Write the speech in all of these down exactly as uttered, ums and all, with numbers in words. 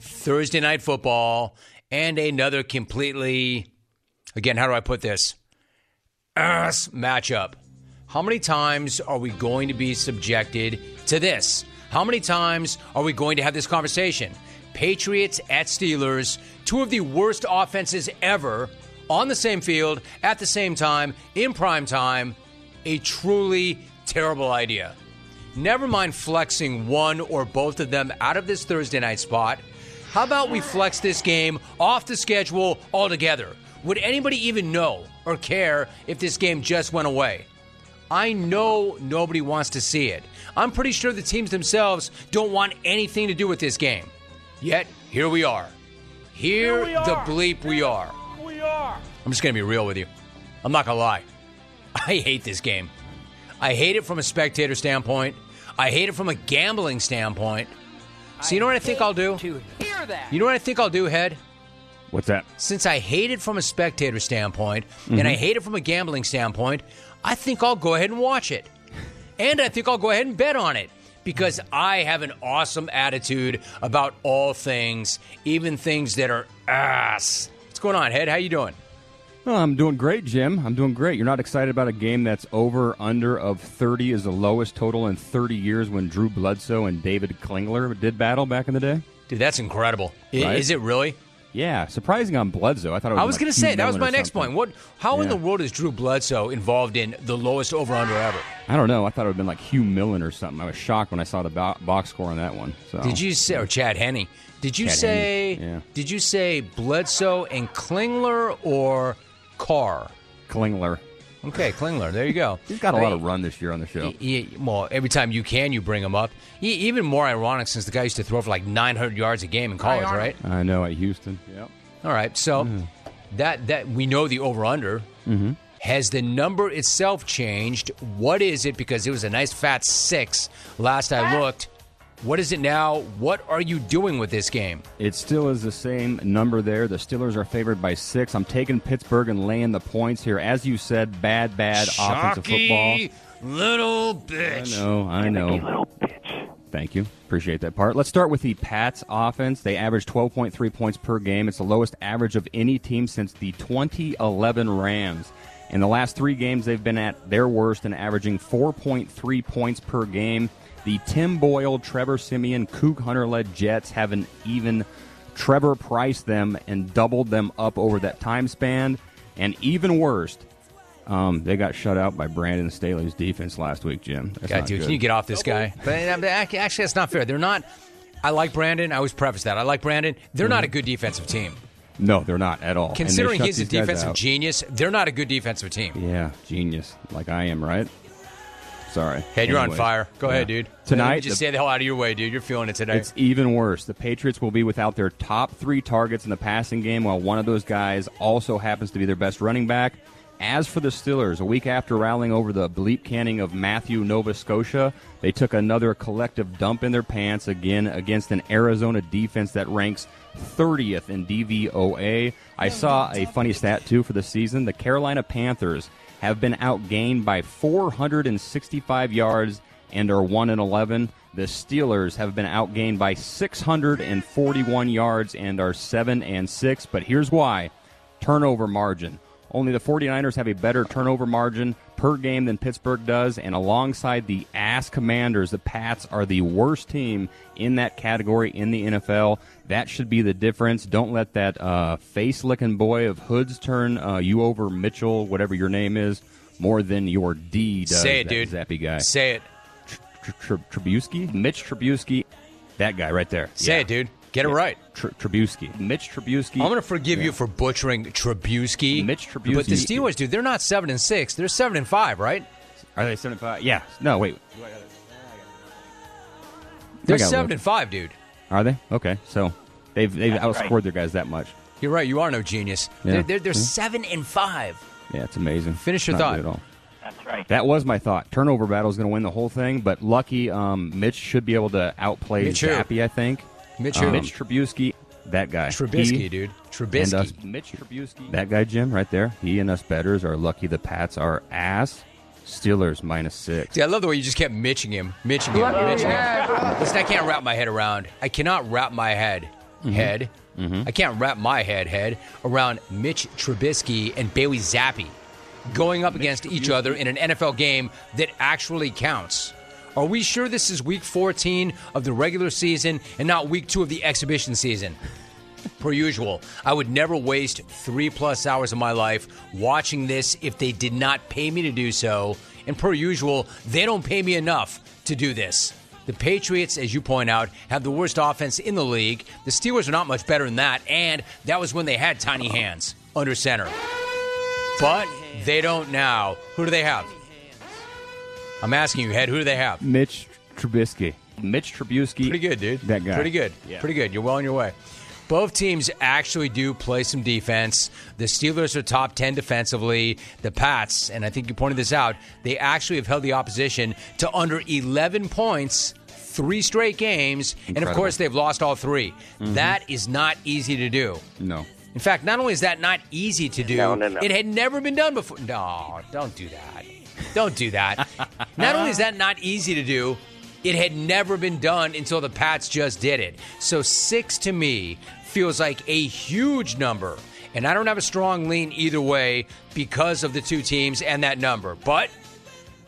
Thursday Night Football, and another completely, again, how do I put this? Ass matchup. How many times are we going to be subjected to this? How many times are we going to have this conversation? Patriots at Steelers, two of the worst offenses ever, on the same field, at the same time, in prime time. A truly terrible idea. Never mind flexing one or both of them out of this Thursday night spot. How about we flex this game off the schedule altogether? Would anybody even know or care if this game just went away? I know nobody wants to see it. I'm pretty sure the teams themselves don't want anything to do with this game. Yet, here we are. Here, here we the are. bleep we are. we are. I'm just going to be real with you. I'm not going to lie. I hate this game. I hate it from a spectator standpoint. I hate it from a gambling standpoint. So you know what I think I'll do? To hear that. You know what I think I'll do, Head? What's that? Since I hate it from a spectator standpoint, mm-hmm. and I hate it from a gambling standpoint, I think I'll go ahead and watch it. And I think I'll go ahead and bet on it. Because I have an awesome attitude about all things, even things that are ass. What's going on, Head? How you doing? Well, I'm doing great, Jim. I'm doing great. You're not excited about a game that's over, under of thirty is the lowest total in thirty years when Drew Bledsoe and David Klingler did battle back in the day? Dude, that's incredible. Right? Is it really? Yeah. Surprising on Bledsoe. I thought it was I was going to say, that was my next point. What? How yeah. in the world is Drew Bledsoe involved in the lowest over-under ever? I don't know. I thought it would have been like Hugh Millen or something. I was shocked when I saw the bo- box score on that one. So. Did you say, or Chad Henne, did you Chad say, yeah. did you say Bledsoe and Klingler or Carr? Klingler. Okay, Klingler. There you go. He's got a I lot mean, of run this year on the show. He, he, well, every time you can, you bring him up. He, even more ironic since the guy used to throw for like nine hundred yards a game in college, right? I know, at Houston. Yep. All right, so mm. that that we know the over-under. Mm-hmm. Has the number itself changed? What is it? Because it was a nice fat six last I looked. What is it now? What are you doing with this game? It still is the same number there. The Steelers are favored by six. I'm taking Pittsburgh and laying the points here. As you said, bad, bad Shocky offensive football. Little bitch. I know, I know. Shocky little bitch. Thank you. Appreciate that part. Let's start with the Pats offense. They average twelve point three points per game. It's the lowest average of any team since the twenty eleven Rams. In the last three games, they've been at their worst and averaging four point three points per game. The Tim Boyle, Trevor Siemian, Kook Hunter-led Jets have an even Trevor Price them and doubled them up over that time span. And even worse, um, they got shut out by Brandon Staley's defense last week, Jim. That's God, dude, good. Can you get off this guy? But actually, that's not fair. They're not – I like Brandon. I always preface that. I like Brandon. They're mm-hmm. not a good defensive team. No, they're not at all. Considering he's a defensive genius, they're not a good defensive team. Yeah, genius like I am, right? Sorry. Head, you're Anyways. on fire. Go yeah. ahead, dude. Tonight, just the, stay the hell out of your way, dude. You're feeling it today. It's even worse. The Patriots will be without their top three targets in the passing game, while one of those guys also happens to be their best running back. As for the Steelers, a week after rallying over the bleep canning of Matthew Nova Scotia, they took another collective dump in their pants again against an Arizona defense that ranks thirtieth in D V O A. I saw a funny stat, too, for the season. The Carolina Panthers have been outgained by four hundred sixty-five yards and are one and eleven. The Steelers have been outgained by six hundred forty-one yards and are seven and six. But here's why. Turnover margin. Only the 49ers have a better turnover margin per game than Pittsburgh does, and alongside the ass Commanders, the Pats are the worst team in that category in the N F L. That should be the difference. Don't let that uh, face-licking boy of Hoods turn uh, you over, Mitchell, whatever your name is, more than your D does. Say it, dude. Zappy guy. Say it. Trubisky? Mitch Trubisky. That guy right there. Say it, dude. Get it right. Tr- Trubisky. Mitch Trubisky. I'm going to forgive yeah. you for butchering Trubisky. Mitch Trubisky. But the Steelers, dude, they're not seven and six. and six. They're seven and five, right? Are they seven and five? Yeah. No, wait. They're seven and five, dude. Are they? Okay. So they've they've That's outscored right. their guys that much. You're right. You are no genius. Yeah. They're, they're, they're mm-hmm. seven and five. Yeah, it's amazing. Finish your not thought. Good at all. That's right. That was my thought. Turnover battle is going to win the whole thing, but lucky um, Mitch should be able to outplay Zappe, I think. Mitch, um, Mitch Trubisky, that guy. Trubisky, he, dude. Trubisky. And us, Mitch Trubisky. That guy, Jim, right there. He and us betters are lucky. The Pats are ass. Steelers minus six. See, I love the way you just kept mitching him. Mitching him. Mitching him. Listen, I can't wrap my head around. I cannot wrap my head mm-hmm. head. Mm-hmm. I can't wrap my head head around Mitch Trubisky and Bailey Zappe going up Mitch against Trubisky. each other in an N F L game that actually counts. Are we sure this is week fourteen of the regular season and not week two of the exhibition season? Per usual, I would never waste three-plus hours of my life watching this if they did not pay me to do so. And per usual, they don't pay me enough to do this. The Patriots, as you point out, have the worst offense in the league. The Steelers are not much better than that, and that was when they had tiny hands under center. But they don't now. Who do they have? I'm asking you, Head, who do they have? Mitch Trubisky. Mitch Trubisky. Pretty good, dude. That guy. Pretty good. Yeah. Pretty good. You're well on your way. Both teams actually do play some defense. The Steelers are top ten defensively. The Pats, and I think you pointed this out, they actually have held the opposition to under eleven points three straight games. Incredible. And, of course, they've lost all three. Mm-hmm. That is not easy to do. No. In fact, not only is that not easy to do, no, no, no. it had never been done before. No, don't do that. Don't do that. Not only is that not easy to do, it had never been done until the Pats just did it. So six to me feels like a huge number. And I don't have a strong lean either way because of the two teams and that number. But,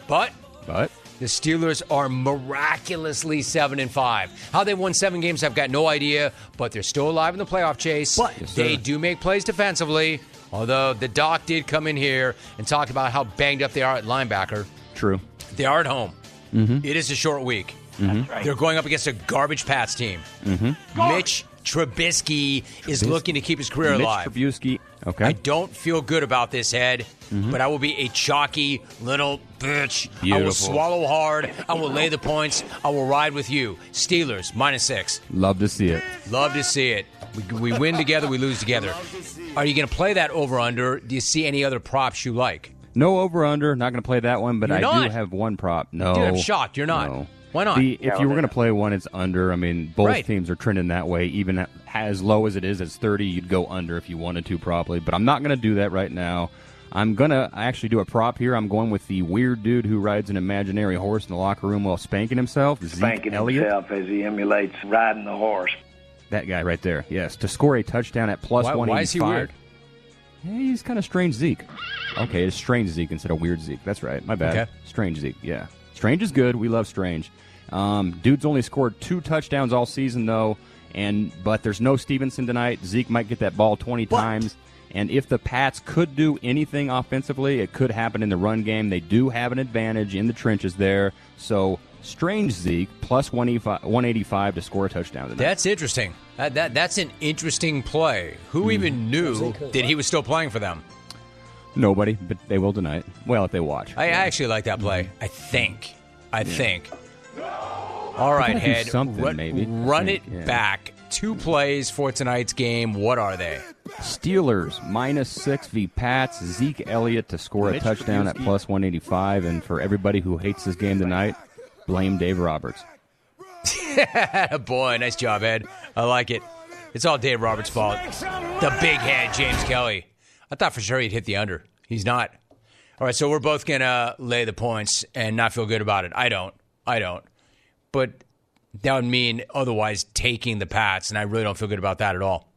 but, but the Steelers are miraculously seven and five. How they won seven games, I've got no idea. But they're still alive in the playoff chase. But they do make plays defensively. Although the doc did come in here and talk about how banged up they are at linebacker. True. They are at home. Mm-hmm. It is a short week. Mm-hmm. Right. They're going up against a garbage Pats team. Mm-hmm. Mitch Trubisky, Trubisky is looking to keep his career Mitch alive. Mitch Trubisky. Okay. I don't feel good about this, Head, mm-hmm. but I will be a chalky little bitch. Beautiful. I will swallow hard. I will lay the points. I will ride with you. Steelers, minus six. Love to see it. Love to see it. We, we win together, we lose together. Are you going to play that over-under? Do you see any other props you like? No over-under. Not going to play that one, but you're I not. do have one prop. No. Dude, I'm shocked. You're not. No. Why not? The, if you were going to play one, it's under. I mean, both right. teams are trending that way. Even at, as low as it is, it's thirty. You'd go under if you wanted to, probably. But I'm not going to do that right now. I'm going to actually do a prop here. I'm going with the weird dude who rides an imaginary horse in the locker room while spanking himself. Spanking Zeke Elliott. Himself as he emulates riding the horse. That guy right there, yes. To score a touchdown at plus one eighty-five. Why is he weird? Yeah, he's kind of strange Zeke. Okay, it's strange Zeke instead of weird Zeke. That's right. My bad. Okay. Strange Zeke, yeah. Strange is good. We love strange. Um, dude's only scored two touchdowns all season, though, and but there's no Stevenson tonight. Zeke might get that ball twenty what? times. And if the Pats could do anything offensively, it could happen in the run game. They do have an advantage in the trenches there. So strange Zeke, plus one eighty-five to score a touchdown tonight. That's interesting. That, that That's an interesting play. Who mm. even knew that he was still playing for them? Nobody, but they will tonight. Well, if they watch. I, yeah. I actually like that play. I think. I yeah. think. All right, Head. Something, run, maybe. Run think, it yeah. back. Two plays for tonight's game. What are they? Steelers minus six v Pats. Zeke Elliott to score Mitch a touchdown at plus one eighty-five. And for everybody who hates this game tonight, blame Dave Roberts. Boy, nice job, Ed. I like it. It's all Dave Roberts' fault. The big head, James Kelly. I thought for sure he'd hit the under. He's not. All right, so we're both going to lay the points and not feel good about it. I don't. I don't. But that would mean otherwise taking the Pats, and I really don't feel good about that at all.